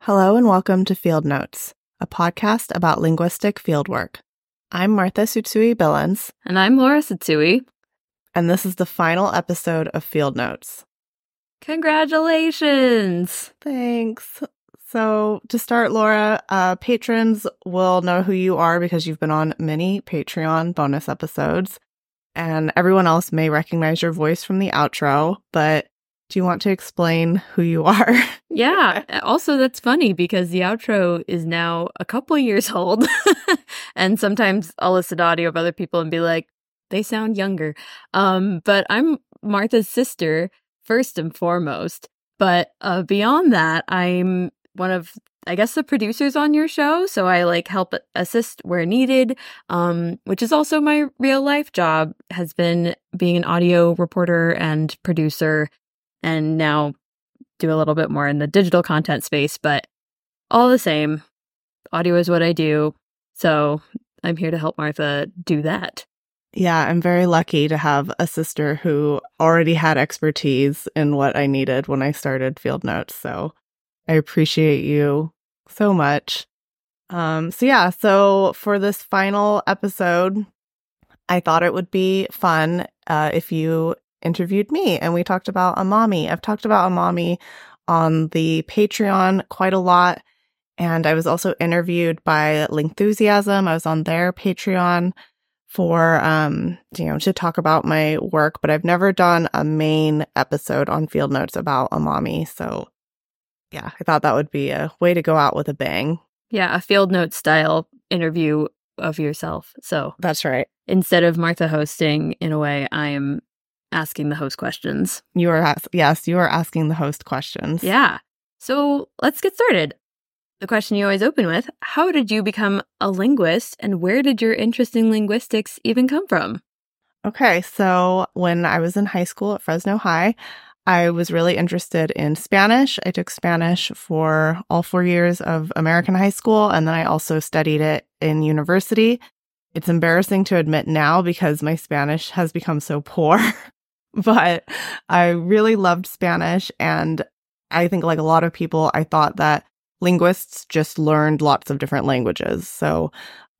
Hello and welcome to Field Notes, a podcast about linguistic fieldwork. I'm Martha Tsutsui Billins. And I'm Laura Tsutsui. And this is the final episode of Field Notes. Congratulations! Thanks. So to start, Laura, patrons will know who you are because you've been on many Patreon bonus episodes, and everyone else may recognize your voice from the outro, but do you want to explain who you are? Yeah. Also, that's funny because the outro is now a couple years old. And sometimes I'll listen to audio of other people and be like, they sound younger. But I'm Martha's sister, first and foremost. But beyond that, I'm one of, I guess, the producers on your show. So I help assist where needed, which is also my real life job, has been being an audio reporter and producer. And now do a little bit more in the digital content space, but all the same, audio is what I do. So I'm here to help Martha do that. Yeah, I'm very lucky to have a sister who already had expertise in what I needed when I started Field Notes. So I appreciate you so much. So for this final episode, I thought it would be fun if you interviewed me and we talked about Amami. I've talked about Amami on the Patreon quite a lot. And I was also interviewed by Lingthusiasm. I was on their Patreon for, to talk about my work, but I've never done a main episode on Field Notes about Amami. So yeah, I thought that would be a way to go out with a bang. Yeah, a Field Notes style interview of yourself. So that's right. Instead of Martha hosting, in a way, I am asking the host questions. You are asking the host questions. Yeah. So let's get started. The question you always open with, how did you become a linguist and where did your interest in linguistics even come from? Okay. So when I was in high school at Fresno High, I was really interested in Spanish. I took Spanish for all 4 years of American high school, and then I also studied it in university. It's embarrassing to admit now because my Spanish has become so poor. But I really loved Spanish, and I think like a lot of people, I thought that linguists just learned lots of different languages. So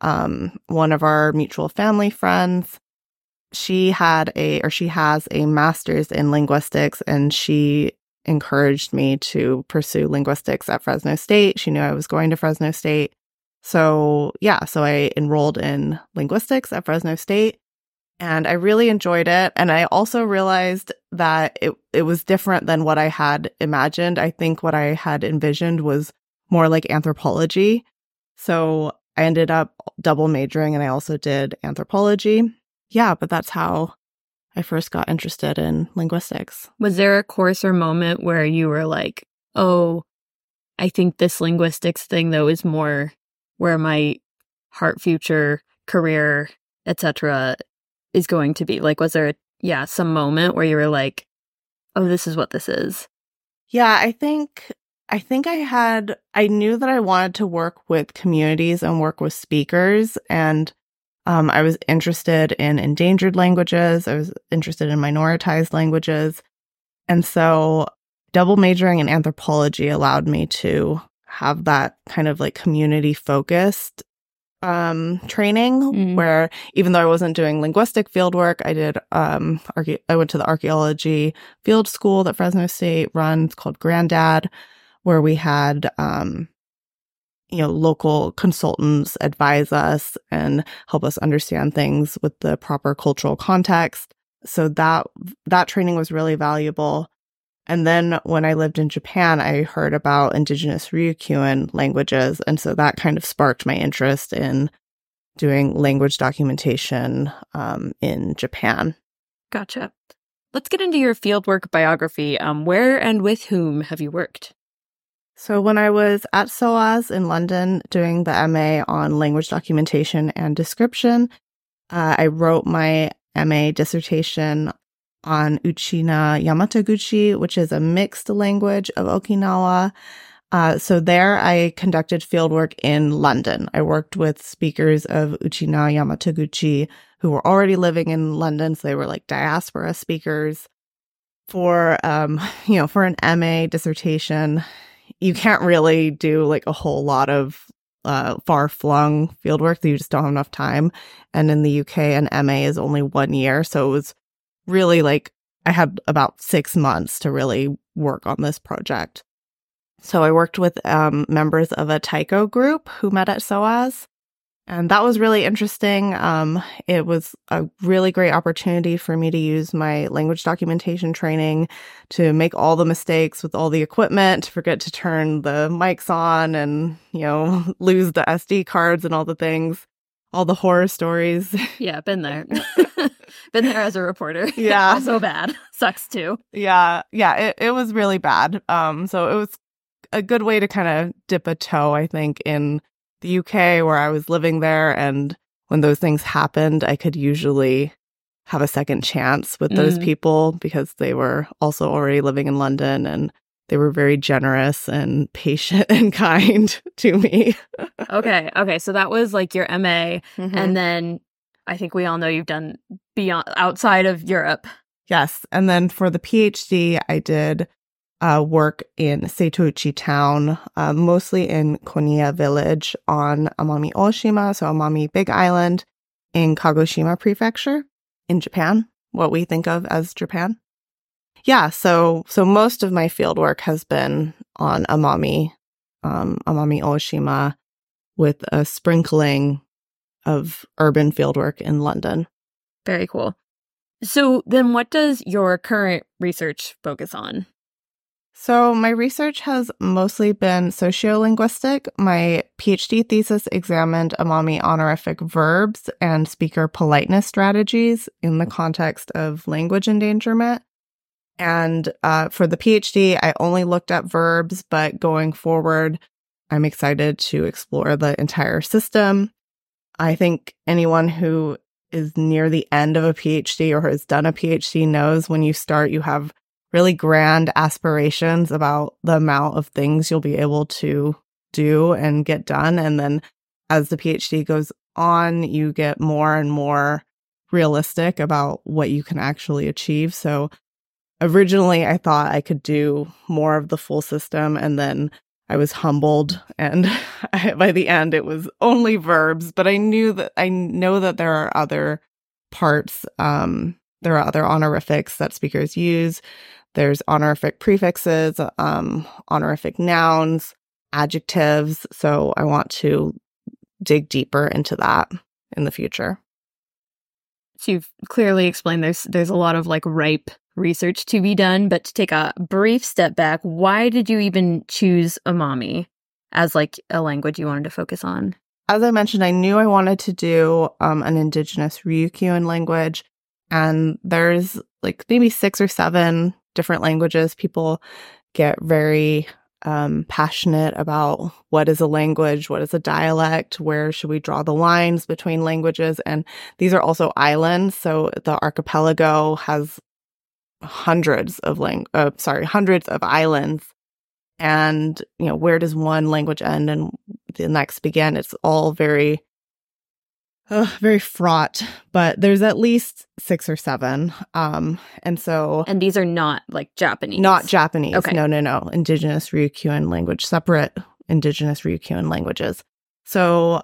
one of our mutual family friends, she has a master's in linguistics, and she encouraged me to pursue linguistics at Fresno State. She knew I was going to Fresno State. So I enrolled in linguistics at Fresno State. And I really enjoyed it. And I also realized that it was different than what I had imagined. I think what I had envisioned was more like anthropology. So I ended up double majoring, and I also did anthropology. Yeah, but that's how I first got interested in linguistics. Was there a course or moment where you were like, oh, I think this linguistics thing, though, is more where my heart, future, career, etc. is going to be? Like, was there some moment where you were like, oh, this is what this is? Yeah, I think I knew that I wanted to work with communities and work with speakers, and I was interested in endangered languages. I was interested in minoritized languages. And so double majoring in anthropology allowed me to have that kind of like community focused training, where even though I wasn't doing linguistic fieldwork, I did. I went to the archaeology field school that Fresno State runs called Grandad, where we had local consultants advise us and help us understand things with the proper cultural context. So that training was really valuable. And then when I lived in Japan, I heard about indigenous Ryukyuan languages. And so that kind of sparked my interest in doing language documentation in Japan. Gotcha. Let's get into your fieldwork biography. Where and with whom have you worked? So when I was at SOAS in London doing the MA on language documentation and description, I wrote my MA dissertation on Uchinaa Yamatu-guchi, which is a mixed language of Okinawa. So there I conducted fieldwork in London. I worked with speakers of Uchinaa Yamatu-guchi who were already living in London, so they were like diaspora speakers. For an MA dissertation, you can't really do like a whole lot of far-flung fieldwork. You just don't have enough time. And in the UK, an MA is only 1 year. So it was really like I had about 6 months to really work on this project. So I worked with members of a taiko group who met at SOAS. And that was really interesting. It was a really great opportunity for me to use my language documentation training to make all the mistakes with all the equipment, forget to turn the mics on and, lose the SD cards and all the things, all the horror stories. Yeah, been there. Been there as a reporter. Yeah. So bad. Sucks too. Yeah. Yeah. It was really bad. So it was a good way to kind of dip a toe, I think, in the UK, where I was living there, and when those things happened, I could usually have a second chance with those people because they were also already living in London, and they were very generous and patient and kind to me. Okay. So that was like your MA, and then I think we all know you've done beyond outside of Europe. Yes, and then for the PhD, I did work in Setouchi town, mostly in Konya Village on Amami Oshima, so Amami Big Island, in Kagoshima Prefecture in Japan, what we think of as Japan. Yeah, so most of my fieldwork has been on Amami Oshima, with a sprinkling of urban fieldwork in London. Very cool. So then what does your current research focus on? So my research has mostly been sociolinguistic. My PhD thesis examined Amami honorific verbs and speaker politeness strategies in the context of language endangerment. And for the PhD, I only looked at verbs, but going forward, I'm excited to explore the entire system. I think anyone who is near the end of a PhD or has done a PhD knows when you start, you have really grand aspirations about the amount of things you'll be able to do and get done. And then as the PhD goes on, you get more and more realistic about what you can actually achieve. So originally, I thought I could do more of the full system, and then I was humbled. And by the end, it was only verbs. But I know that there are other parts. There are other honorifics that speakers use. There's honorific prefixes, honorific nouns, adjectives. So I want to dig deeper into that in the future. So you've clearly explained there's a lot of like ripe research to be done, but to take a brief step back, why did you even choose Amami as like a language you wanted to focus on? As I mentioned, I knew I wanted to do an indigenous Ryukyuan language. And there's like maybe 6 or 7 different languages. People get very passionate about what is a language, what is a dialect, where should we draw the lines between languages. And these are also islands. So the archipelago has hundreds of islands. And, where does one language end and the next begin? It's all very fraught, but there's at least 6 or 7. And these are not like Japanese. Not Japanese. Okay. No. Indigenous Ryukyuan language, separate indigenous Ryukyuan languages. So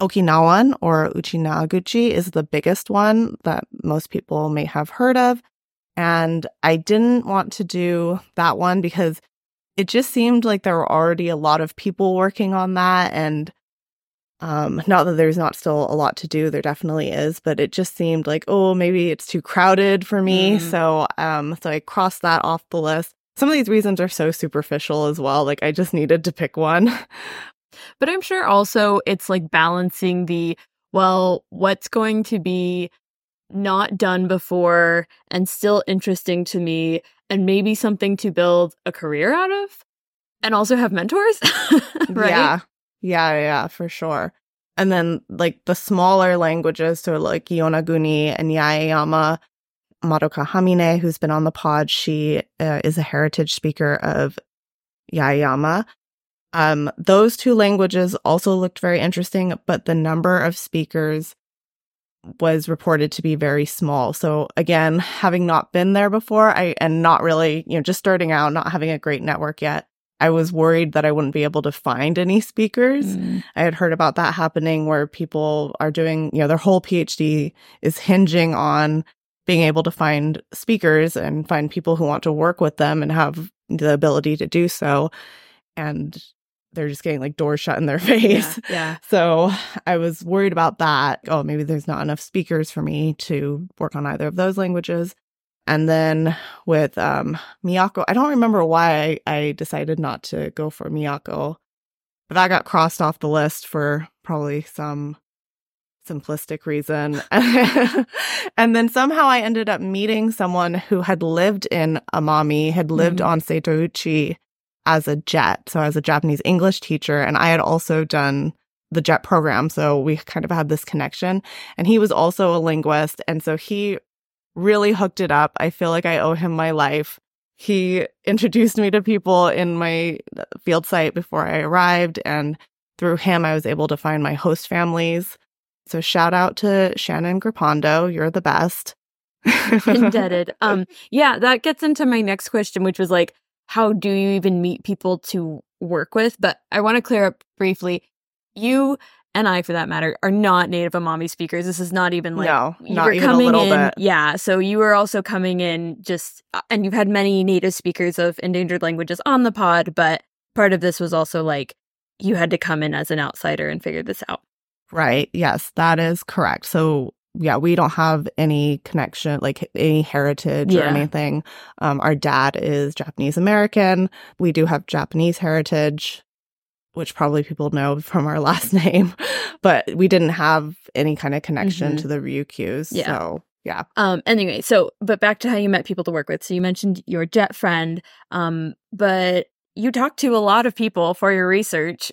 Okinawan or Uchinaaguchi is the biggest one that most people may have heard of. And I didn't want to do that one because it just seemed like there were already a lot of people working on that, and not that there's not still a lot to do, there definitely is, but it just seemed like, oh, maybe it's too crowded for me. So I crossed that off the list. Some of these reasons are so superficial as well. Like I just needed to pick one. But I'm sure also it's like balancing what's going to be not done before and still interesting to me, and maybe something to build a career out of, and also have mentors, right? Yeah, for sure. And then like the smaller languages, so like Yonaguni and Yaeyama, Madoka Hammine, who's been on the pod. She is a heritage speaker of Yaeyama. Those two languages also looked very interesting, but the number of speakers was reported to be very small. So again, having not been there before, and not really, just starting out, not having a great network yet, I was worried that I wouldn't be able to find any speakers. I had heard about that happening where people are doing, their whole PhD is hinging on being able to find speakers and find people who want to work with them and have the ability to do so. And they're just getting doors shut in their face. Yeah. So I was worried about that. Oh, maybe there's not enough speakers for me to work on either of those languages. And then with Miyako, I don't remember why I decided not to go for Miyako, but I got crossed off the list for probably some simplistic reason. And then somehow I ended up meeting someone who had lived in Amami, had lived on Setouchi as a JET, so as a Japanese English teacher, and I had also done the JET program, so we kind of had this connection. And he was also a linguist, and so he really hooked it up. I feel like I owe him my life. He introduced me to people in my field site before I arrived, and through him I was able to find my host families. So shout out to Shannon Grapondo, you're the best. Indebted. That gets into my next question, which was how do you even meet people to work with? But I want to clear up briefly, you and I, for that matter, are not native Amami speakers. This is not even no, you not were even coming a little in, bit. Yeah, so you were also coming in and you've had many native speakers of endangered languages on the pod, but part of this was also you had to come in as an outsider and figure this out. Right, yes, that is correct. So yeah, we don't have any connection, any heritage or anything. Our dad is Japanese American. We do have Japanese heritage, which probably people know from our last name, but we didn't have any kind of connection to the Ryukyus. Yeah. So, yeah. Anyway, but back to how you met people to work with. So you mentioned your JET friend, but you talked to a lot of people for your research,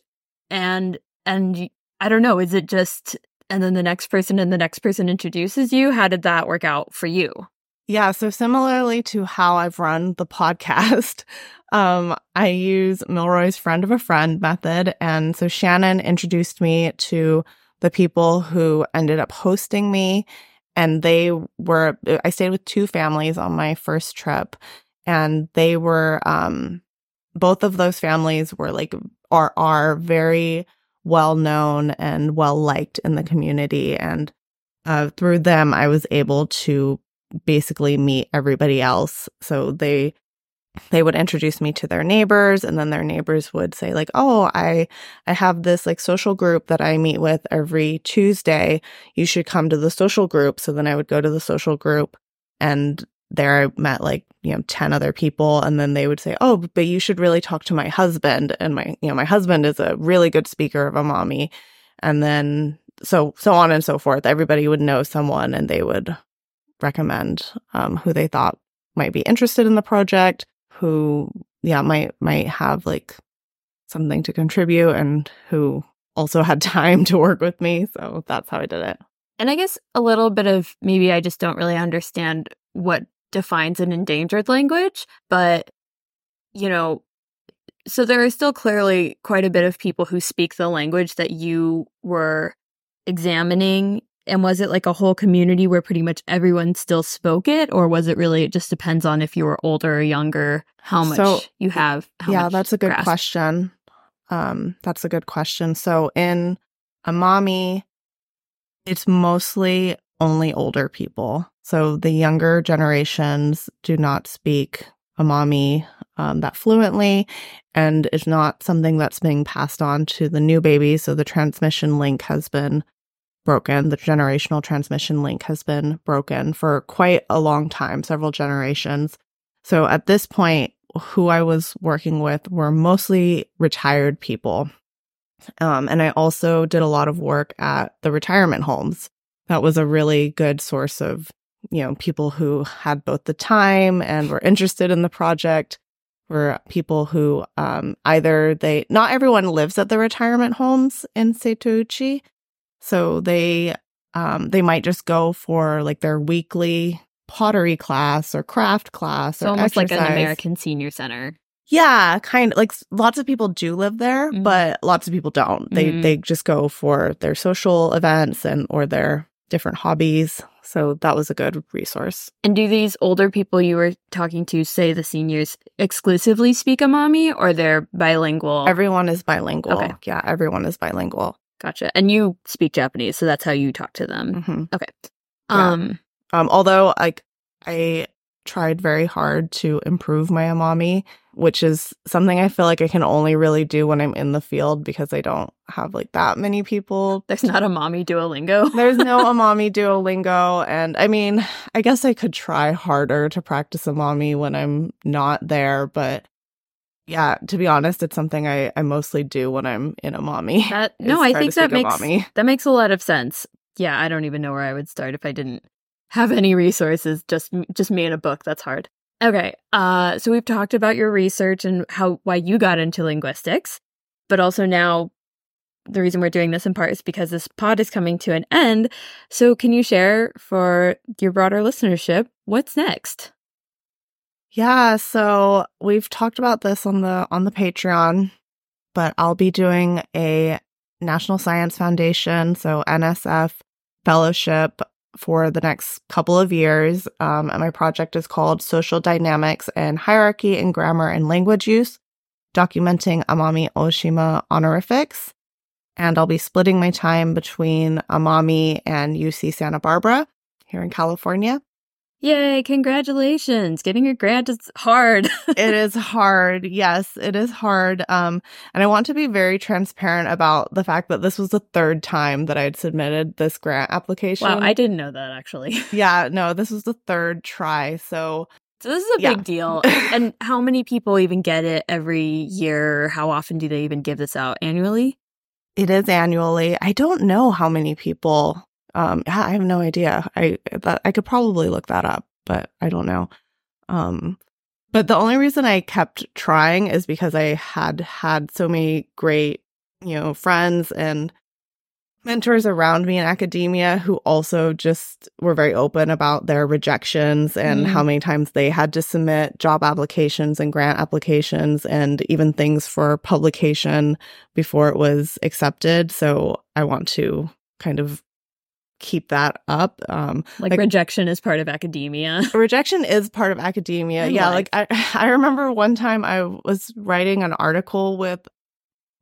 and I don't know, is it just... And then the next person introduces you? How did that work out for you? Yeah, so similarly to how I've run the podcast, I use Milroy's friend of a friend method. And so Shannon introduced me to the people who ended up hosting me. And I stayed with two families on my first trip. And they were, both of those families were are very well-known and well-liked in the community. And through them, I was able to basically meet everybody else. So they would introduce me to their neighbors, and then their neighbors would say, oh, I have this social group that I meet with every Tuesday. You should come to the social group. So then I would go to the social group, and there I met 10 other people, and then they would say, oh, but you should really talk to my husband, and my husband is a really good speaker of Amami, and then so on and so forth. Everybody would know someone, and they would recommend who they thought might be interested in the project, who might have something to contribute, and who also had time to work with me. So that's how I did it. And I guess a little bit of maybe I just don't really understand what defines an endangered language, but so there are still clearly quite a bit of people who speak the language that you were examining. And was it a whole community where pretty much everyone still spoke it, or was it really, it just depends on if you were older or younger, how much you have? That's a good question. That's a good question. So in Amami, it's mostly only older people. So the younger generations do not speak Amami that fluently, and it's not something that's being passed on to the new babies. So the transmission link has been broken. The generational transmission link has been broken for quite a long time, several generations. So at this point, who I was working with were mostly retired people. And I also did a lot of work at the retirement homes. That was a really good source of people who had both the time and were interested in the project, were people who not everyone lives at the retirement homes in Setouchi, so they might just go for their weekly pottery class or craft class or almost exercise. Like an American senior center. Yeah, kind of. Like, lots of people do live there, mm-hmm. but lots of people don't. They just go for their social events and or their different hobbies. So that was a good resource. And do these older people you were talking to, say the seniors, exclusively speak Amami, or they're bilingual? Everyone is bilingual. Okay. Yeah, everyone is bilingual. Gotcha. And you speak Japanese, so that's how you talk to them. Mm-hmm. Okay. Yeah. Although, like, I tried very hard to improve my Amami, which is something I feel like I can only really do when I'm in the field because I don't have, like, that many people. There's not Amami Duolingo. There's no Amami Duolingo. And, I mean, I guess I could try harder to practice Amami when I'm not there, but... yeah, to be honest, it's something I mostly do when I'm in Amami. I think that makes a lot of sense. Yeah, I don't even know where I would start if I didn't have any resources. Just me and a book. That's hard. Okay, so we've talked about your research and why you got into linguistics, but also now the reason we're doing this in part is because this pod is coming to an end. So can you share for your broader listenership what's next? Yeah, so we've talked about this on the Patreon, but I'll be doing a National Science Foundation, so NSF, fellowship for the next couple of years, and my project is called Social Dynamics and Hierarchy in Grammar and Language Use, documenting Amami Oshima honorifics, and I'll be splitting my time between Amami and UC Santa Barbara here in California. Yay, congratulations. Getting a grant is hard. It is hard. Yes, it is hard. And I want to be very transparent about the fact that this was the third time that I had submitted this grant application. Wow, I didn't know that, actually. Yeah, no, this was the third try. So this is a big deal. And how many people even get it every year? How often do they even give this out? Annually? It is annually. I don't know how many people... I have no idea. I could probably look that up, but I don't know. But the only reason I kept trying is because I had so many great, friends and mentors around me in academia who also just were very open about their rejections and how many times they had to submit job applications and grant applications and even things for publication before it was accepted. So I want to kind of keep that up. Like rejection is part of academia. Rejection is part of academia. Yeah. Life. Like I remember one time I was writing an article with,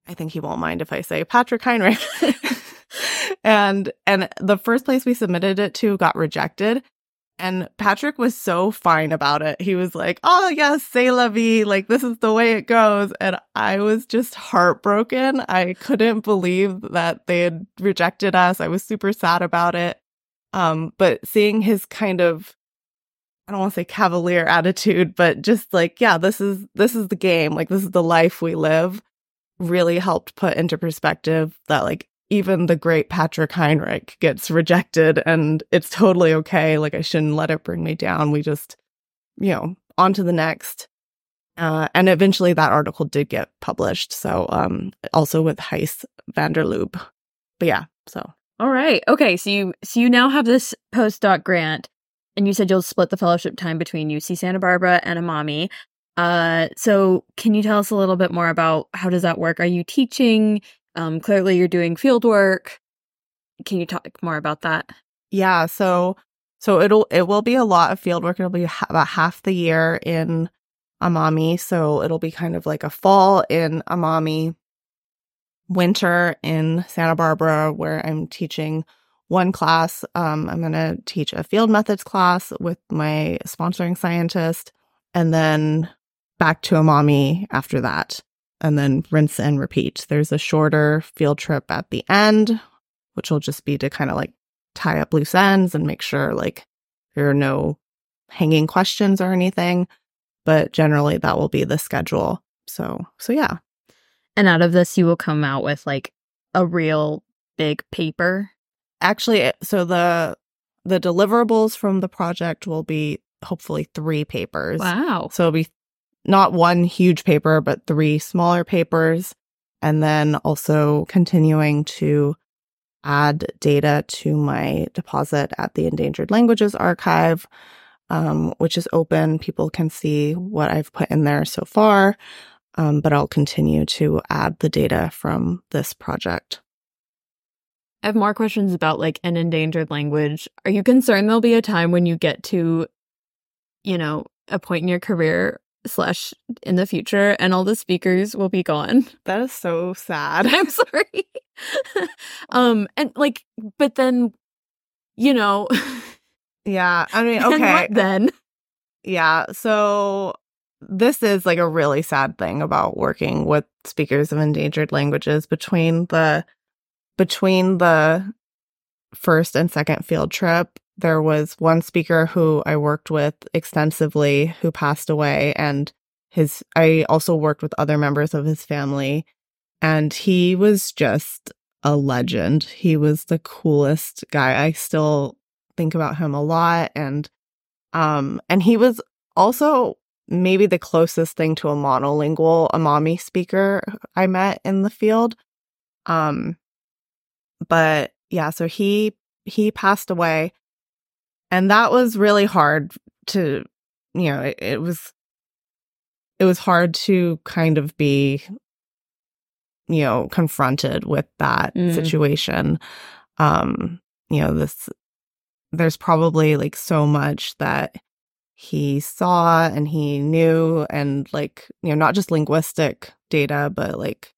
I think he won't mind if I say, Patrick Heinrich. and the first place we submitted it to got rejected. And Patrick was so fine about it. He was like, oh, yes, c'est la vie. Like, this is the way it goes. And I was just heartbroken. I couldn't believe that they had rejected us. I was super sad about it. But seeing his kind of, I don't want to say cavalier attitude, but just like, yeah, this is the game. Like, this is the life we live, really helped put into perspective that, like, even the great Patrick Heinrich gets rejected, and it's totally okay. Like, I shouldn't let it bring me down. We just, on to the next. And eventually that article did get published. So also with Heiss van der Lubbe. But yeah, so. All right. Okay. So you now have this postdoc grant, and you said you'll split the fellowship time between UC Santa Barbara and Amami. So can you tell us a little bit more about how does that work? Are you teaching? Clearly, you're doing field work. Can you talk more about that? Yeah, so it will be a lot of field work. It'll be about half the year in Amami, so it'll be kind of like a fall in Amami, winter in Santa Barbara, where I'm teaching one class. I'm going to teach a field methods class with my sponsoring scientist, and then back to Amami after that. And then rinse and repeat. There's a shorter field trip at the end, which will just be to kind of like tie up loose ends and make sure like there are no hanging questions or anything. But generally that will be the schedule. So yeah. And out of this, you will come out with like a real big paper? Actually, so the deliverables from the project will be hopefully 3 papers. Wow. So it'll be not one huge paper, but 3 smaller papers, and then also continuing to add data to my deposit at the Endangered Languages Archive, which is open. People can see what I've put in there so far, but I'll continue to add the data from this project. I have more questions about like an endangered language. Are you concerned there'll be a time when you get to, you know, a point in your career / in the future and all the speakers will be gone? That is so sad. I'm sorry. And like, but then, you know. Yeah. I mean, okay. Then. Yeah. So this is like a really sad thing about working with speakers of endangered languages between the first and second field trip. There was one speaker who I worked with extensively who passed away, and I also worked with other members of his family, and he was just a legend. He was the coolest guy. I still think about him a lot, and he was also maybe the closest thing to a monolingual Amami speaker I met in the field. But yeah, so he passed away. And that was really hard to, you know, it was hard to kind of be, you know, confronted with that situation. You know, there's probably like so much that he saw and he knew, and like, you know, not just linguistic data, but like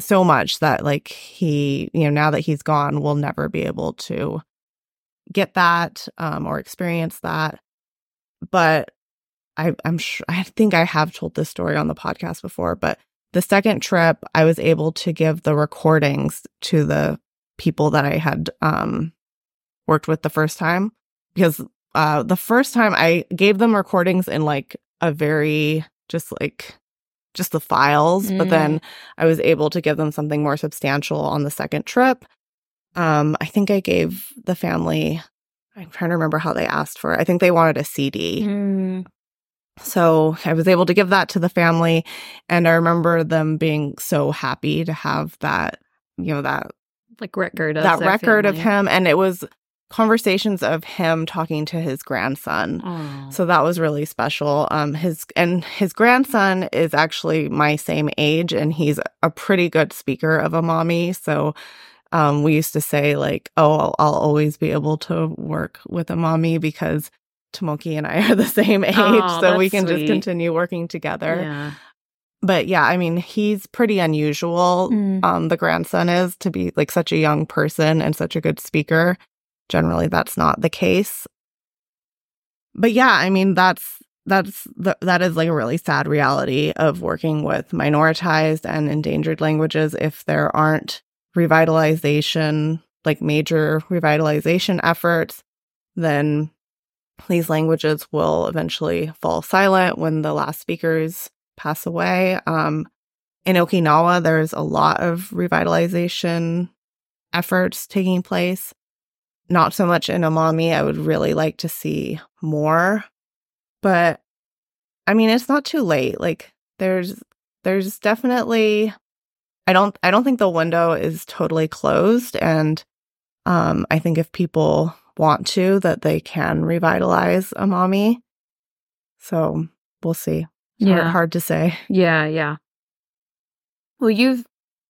so much that like he, you know, now that he's gone, will never be able to get that or experience that. But I think I have told this story on the podcast before, but the second trip I was able to give the recordings to the people that I had worked with the first time, because the first time I gave them recordings in like a very just the files, but then I was able to give them something more substantial on the second trip. I think I gave the family, I'm trying to remember how they asked for it. I think they wanted a CD. So I was able to give that to the family. And I remember them being so happy to have that, you know, that like record of that record family. Of him. And it was conversations of him talking to his grandson. Aww. So that was really special. His grandson is actually my same age, and he's a pretty good speaker of Amami. So we used to say, like, oh, I'll always be able to work with Amami because Tomoki and I are the same age, so we can just continue working together. Yeah. But yeah, I mean, he's pretty unusual, the grandson is, to be like such a young person and such a good speaker. Generally, that's not the case. But yeah, I mean, that is like a really sad reality of working with minoritized and endangered languages. If there aren't revitalization, like major revitalization efforts, then these languages will eventually fall silent when the last speakers pass away. In Okinawa, there's a lot of revitalization efforts taking place. Not so much in Amami. I would really like to see more. But I mean, it's not too late. Like there's definitely, I don't think the window is totally closed, and I think if people want to, that they can revitalize Amami. So we'll see. It's hard to say. Yeah. Well, you've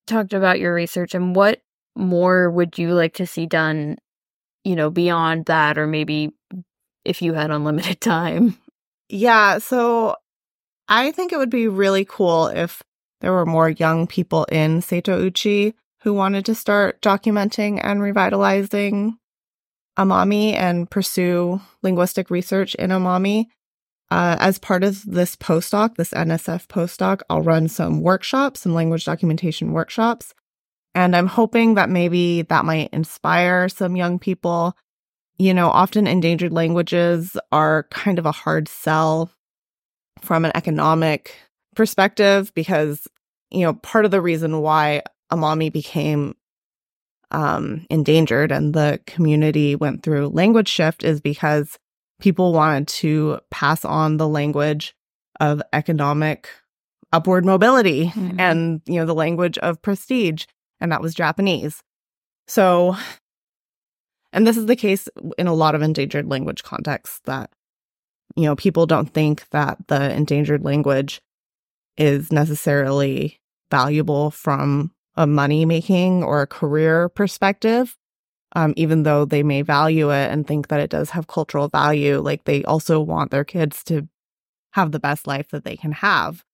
talked about your research, and what more would you like to see done, you know, beyond that, or maybe if you had unlimited time? Yeah, so I think it would be really cool if there were more young people in Setouchi who wanted to start documenting and revitalizing Amami and pursue linguistic research in Amami. As part of this postdoc, this NSF postdoc, I'll run some workshops, some language documentation workshops. And I'm hoping that maybe that might inspire some young people. You know, often endangered languages are kind of a hard sell from an economic perspective, because, you know, part of the reason why Amami became endangered and the community went through language shift is because people wanted to pass on the language of economic upward mobility and, you know, the language of prestige, and that was Japanese. So, and this is the case in a lot of endangered language contexts, that You know, people don't think that the endangered language is necessarily valuable from a money-making or a career perspective, even though they may value it and think that it does have cultural value. Like, they also want their kids to have the best life that they can have.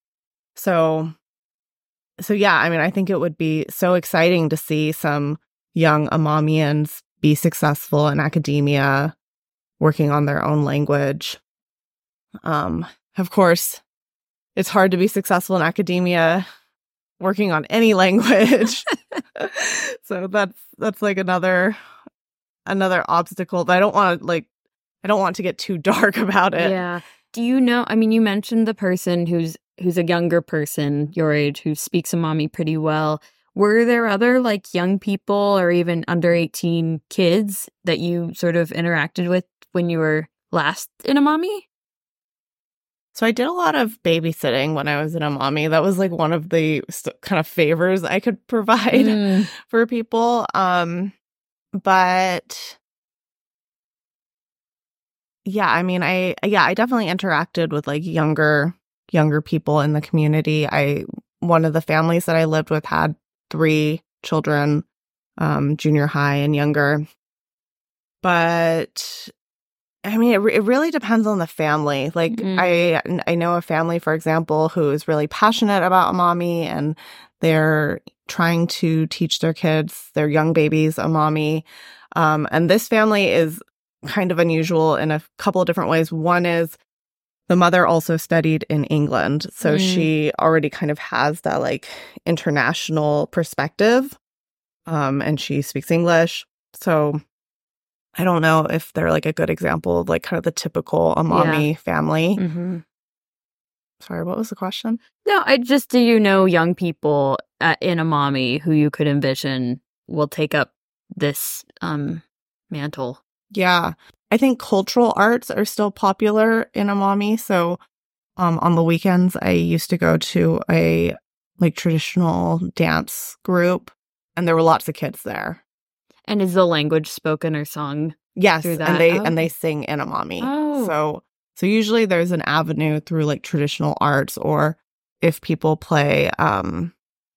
So yeah, I mean, I think it would be so exciting to see some young Amamians be successful in academia, working on their own language. Of course, it's hard to be successful in academia working on any language. So that's like another obstacle that I don't want to get too dark about it. Yeah. Do you know, I mean, you mentioned the person who's a younger person your age who speaks Amami pretty well. Were there other like young people or even under 18 kids that you sort of interacted with when you were last in Amami? So I did a lot of babysitting when I was in Amami. That was like one of the kind of favors I could provide for people. But yeah, I mean, I definitely interacted with like younger people in the community. One of the families that I lived with had 3 children, junior high and younger. But I mean, it really depends on the family. Like, I know a family, for example, who is really passionate about Amami, and they're trying to teach their kids, their young babies, Amami. And this family is kind of unusual in a couple of different ways. One is the mother also studied in England, so she already kind of has that like international perspective, and she speaks English. So I don't know if they're like a good example of like kind of the typical Amami family. Mm-hmm. Sorry, what was the question? No, do you know young people in Amami who you could envision will take up this mantle? Yeah. I think cultural arts are still popular in Amami. So on the weekends, I used to go to a like traditional dance group, and there were lots of kids there. And is the language spoken or sung? Yes, through that? and they sing in Amami. Oh. So usually there's an avenue through like traditional arts, or if people play the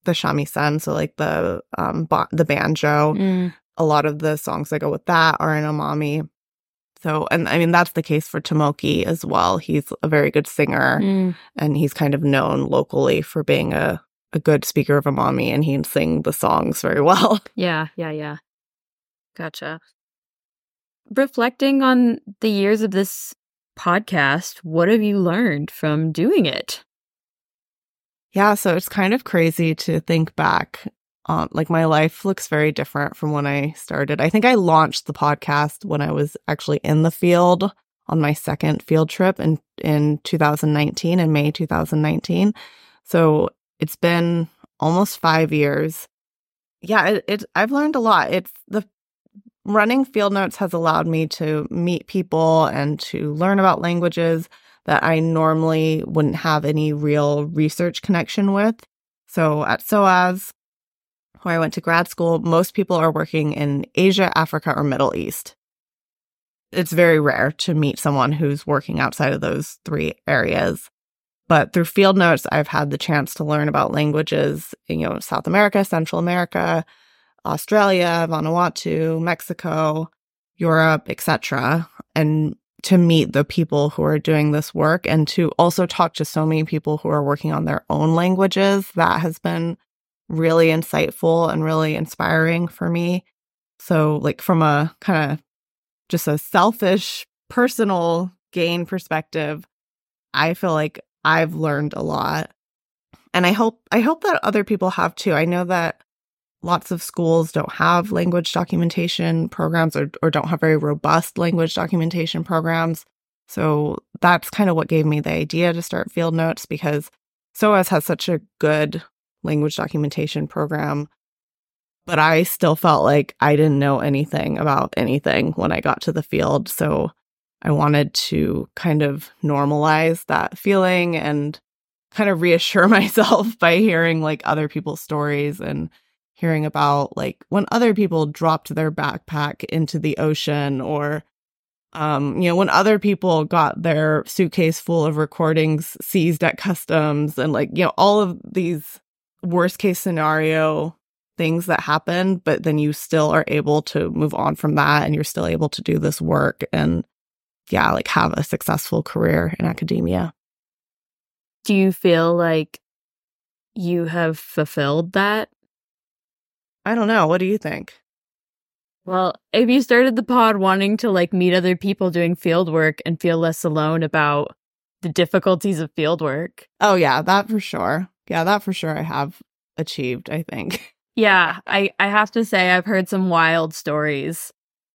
shamisen, so like the banjo, a lot of the songs that go with that are in Amami. So, and I mean, that's the case for Tomoki as well. He's a very good singer, and he's kind of known locally for being a good speaker of Amami, and he can sing the songs very well. Yeah. Gotcha. Reflecting on the years of this podcast, what have you learned from doing it? Yeah, so it's kind of crazy to think back. Like, my life looks very different from when I started. I think I launched the podcast when I was actually in the field on my second field trip in 2019, in May 2019. So it's been almost 5 years. Yeah, I've learned a lot. It's the running Field Notes has allowed me to meet people and to learn about languages that I normally wouldn't have any real research connection with. So at SOAS, where I went to grad school, most people are working in Asia, Africa, or Middle East. It's very rare to meet someone who's working outside of those 3 areas. But through Field Notes, I've had the chance to learn about languages in, you know, South America, Central America, Australia, Vanuatu, Mexico, Europe, etc., and to meet the people who are doing this work, and to also talk to so many people who are working on their own languages. That has been really insightful and really inspiring for me. So, like, from a kind of just a selfish, personal gain perspective, I feel like I've learned a lot, and I hope that other people have too. I know that lots of schools don't have language documentation programs or don't have very robust language documentation programs. So that's kind of what gave me the idea to start Field Notes, because SOAS has such a good language documentation program. But I still felt like I didn't know anything about anything when I got to the field. So I wanted to kind of normalize that feeling and kind of reassure myself by hearing like other people's stories, and hearing about like when other people dropped their backpack into the ocean, or You know, when other people got their suitcase full of recordings seized at customs and, like, you know, all of these worst case scenario things that happen, but then you still are able to move on from that and you're still able to do this work and, yeah, like, have a successful career in academia. Do you feel like you have fulfilled that? I don't know. What do you think? Well, if you started the pod wanting to, like, meet other people doing field work and feel less alone about the difficulties of field work. Oh, yeah, that for sure. Yeah, that for sure I have achieved, I think. Yeah, I have to say I've heard some wild stories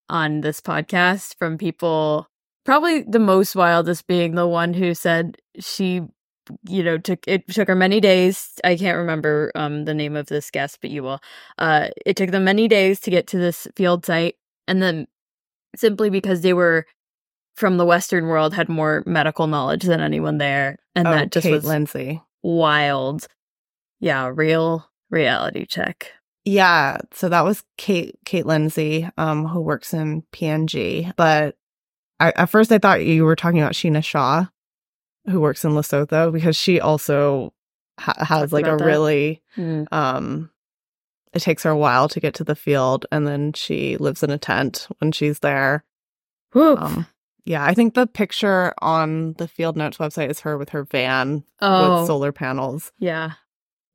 on this podcast from people. Probably the most wildest being the one who said she, you know, took her many days. I can't remember the name of this guest, but you will. It took them many days to get to this field site, and then simply because they were from the Western world, had more medical knowledge than anyone there, and that just Kate was Lindsey. Wild. Yeah, real reality check. Yeah, so that was Kate Lindsey, who works in PNG. But at first, I thought you were talking about Sheena Shah, who works in Lesotho, because she also has like a that. Really, it takes her a while to get to the field, and then she lives in a tent when she's there. Yeah, I think the picture on the Field Notes website is her with her van with solar panels. Yeah.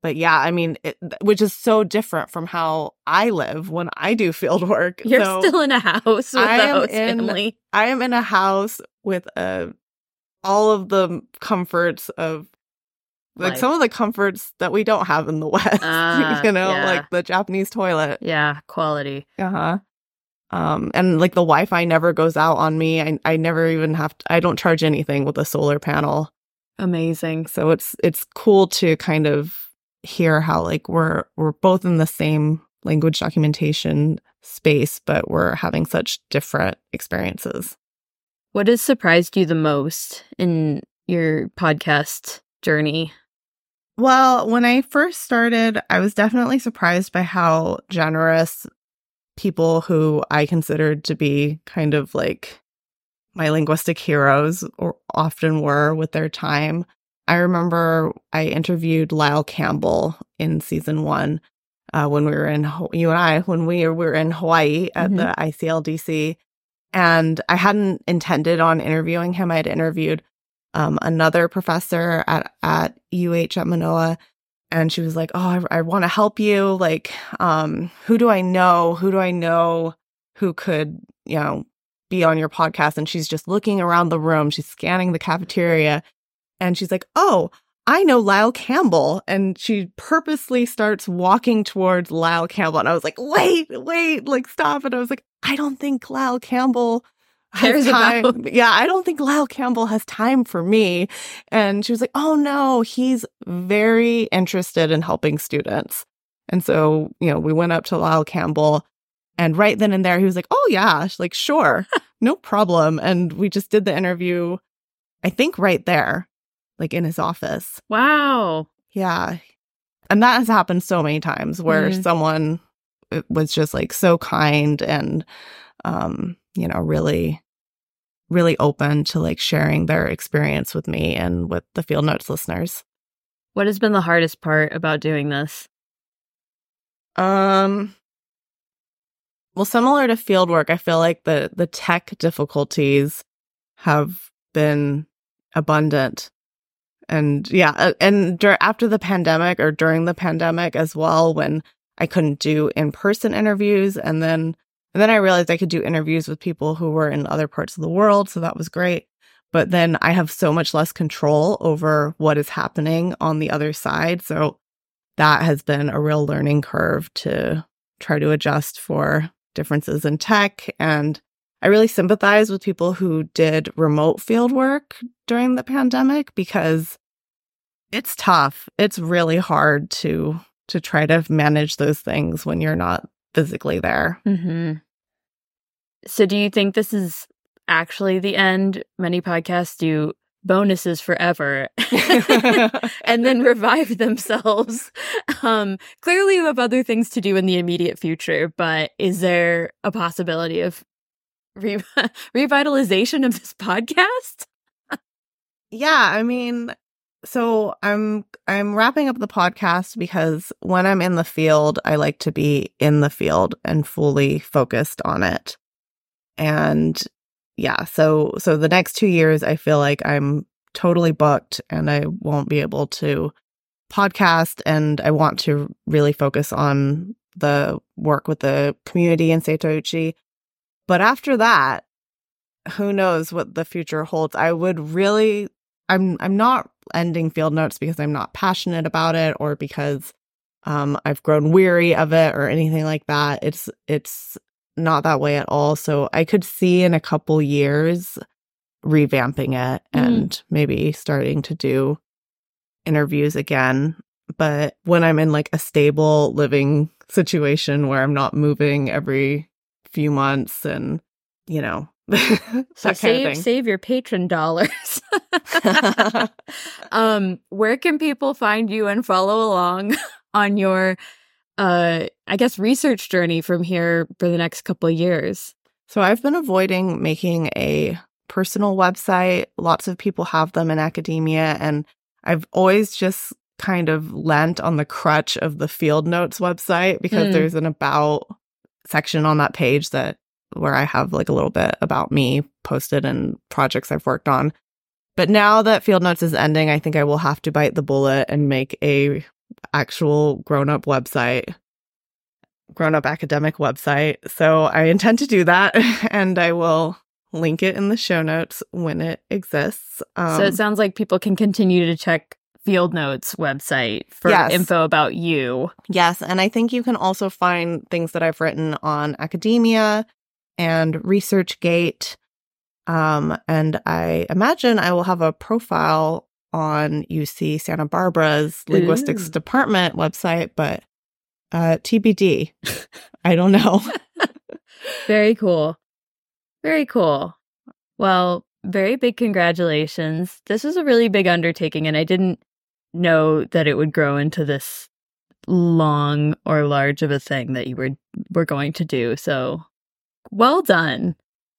But yeah, I mean, which is so different from how I live when I do field work. You're so still in a house without family. I am in a house with all of the comforts of, like, life. Some of the comforts that we don't have in the West, you know, yeah. Like the Japanese toilet. Yeah, quality. Uh-huh. And, like, the Wi-Fi never goes out on me. I never even have to, I don't charge anything with a solar panel. Amazing. So it's cool to kind of hear how, like, we're both in the same language documentation space, but we're having such different experiences. What has surprised you the most in your podcast journey? Well, when I first started, I was definitely surprised by how generous people who I considered to be kind of like my linguistic heroes or often were with their time. I remember I interviewed Lyle Campbell in season 1 when we were in when we were in Hawaii at the ICLDC. And I hadn't intended on interviewing him. I had interviewed another professor at UH at Manoa, and she was like, "Oh, I want to help you. Like, who do I know? Who do I know who could, you know, be on your podcast?" And she's just looking around the room. She's scanning the cafeteria, and she's like, "Oh, I know Lyle Campbell." And she purposely starts walking towards Lyle Campbell. And I was like, wait, like, stop. And I was like, I don't think Lyle Campbell has time. Yeah, I don't think Lyle Campbell has time for me. And she was like, oh, no, he's very interested in helping students. And so, you know, we went up to Lyle Campbell. And right then and there, he was like, oh, yeah, like, sure, no problem. And we just did the interview, I think, right there. Like, in his office. Wow. Yeah. And that has happened so many times where someone was just, like, so kind and, you know, really, really open to, like, sharing their experience with me and with the Field Notes listeners. What has been the hardest part about doing this? Well, similar to fieldwork, I feel like the tech difficulties have been abundant. And yeah, and after the pandemic or during the pandemic as well, when I couldn't do in-person interviews, and then I realized I could do interviews with people who were in other parts of the world, so that was great. But then I have so much less control over what is happening on the other side, so that has been a real learning curve to try to adjust for differences in tech. And I really sympathize with people who did remote field work during the pandemic, because it's tough. It's really hard to try to manage those things when you're not physically there. Mm-hmm. So do you think this is actually the end? Many podcasts do bonuses forever and then revive themselves. Clearly you have other things to do in the immediate future, but is there a possibility of revitalization of this podcast? Yeah, I mean, so I'm wrapping up the podcast because when I'm in the field, I like to be in the field and fully focused on it. And yeah, so the next 2 years, I feel like I'm totally booked and I won't be able to podcast, and I want to really focus on the work with the community in Setouchi. But after that, who knows what the future holds. I'm not ending Field Notes because I'm not passionate about it or because I've grown weary of it or anything like that. It's not that way at all. So I could see in a couple years revamping it and maybe starting to do interviews again. But when I'm in like a stable living situation where I'm not moving every few months and, you know, so save your patron dollars. Where can people find you and follow along on your, I guess, research journey from here for the next couple of years? So I've been avoiding making a personal website. Lots of people have them in academia, and I've always just kind of lent on the crutch of the Field Notes website because there's an about section on that page that where I have like a little bit about me posted and projects I've worked on. But now that Field Notes is ending, I think I will have to bite the bullet and make a actual grown-up website, grown-up academic website. So I intend to do that, and I will link it in the show notes when it exists. So it sounds like people can continue to check Field Notes website for info about you. Yes, and I think you can also find things that I've written on academia and ResearchGate. And I imagine I will have a profile on UC Santa Barbara's linguistics department website, but TBD. I don't know. Very cool. Very cool. Well, very big congratulations. This is a really big undertaking, and I didn't know that it would grow into this long or large of a thing that you were going to do. So well done.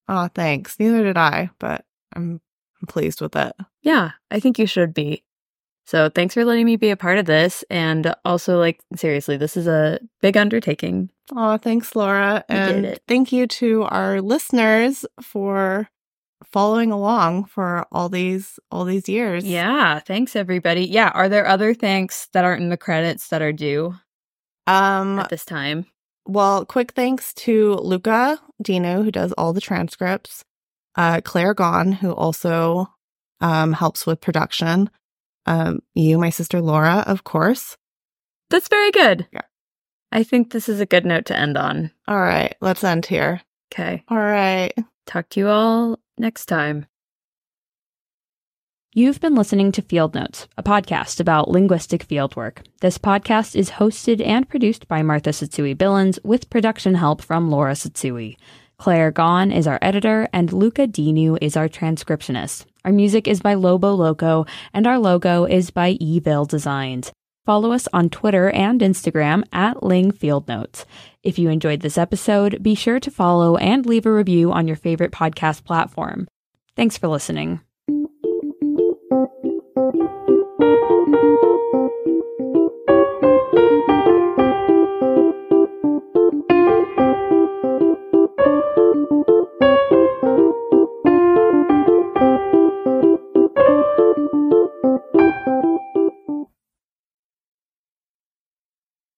Oh, thanks. Neither did I, but I'm pleased with it. Yeah, I think you should be. So thanks for letting me be a part of this. And also, like, seriously, this is a big undertaking. Oh, thanks, Laura. And thank you to our listeners for following along for all these years. Yeah, thanks, everybody. Yeah, are there other thanks that aren't in the credits that are due at this time? Well, quick thanks to Luca Dino, who does all the transcripts, Claire Gaughan, who also helps with production, you, my sister Laura, of course. That's very good. Yeah. I think this is a good note to end on. All right, let's end here. Okay. All right. Talk to you all next time. You've been listening to Field Notes, a podcast about linguistic fieldwork. This podcast is hosted and produced by Martha Tsutsui Billins with production help from Laura Tsutsui. Claire Gaughan is our editor, and Luca Dinu is our transcriptionist. Our music is by Lobo Loco, and our logo is by Evil Designs. Follow us on Twitter and Instagram at Ling Field Notes. If you enjoyed this episode, be sure to follow and leave a review on your favorite podcast platform. Thanks for listening. Thank you.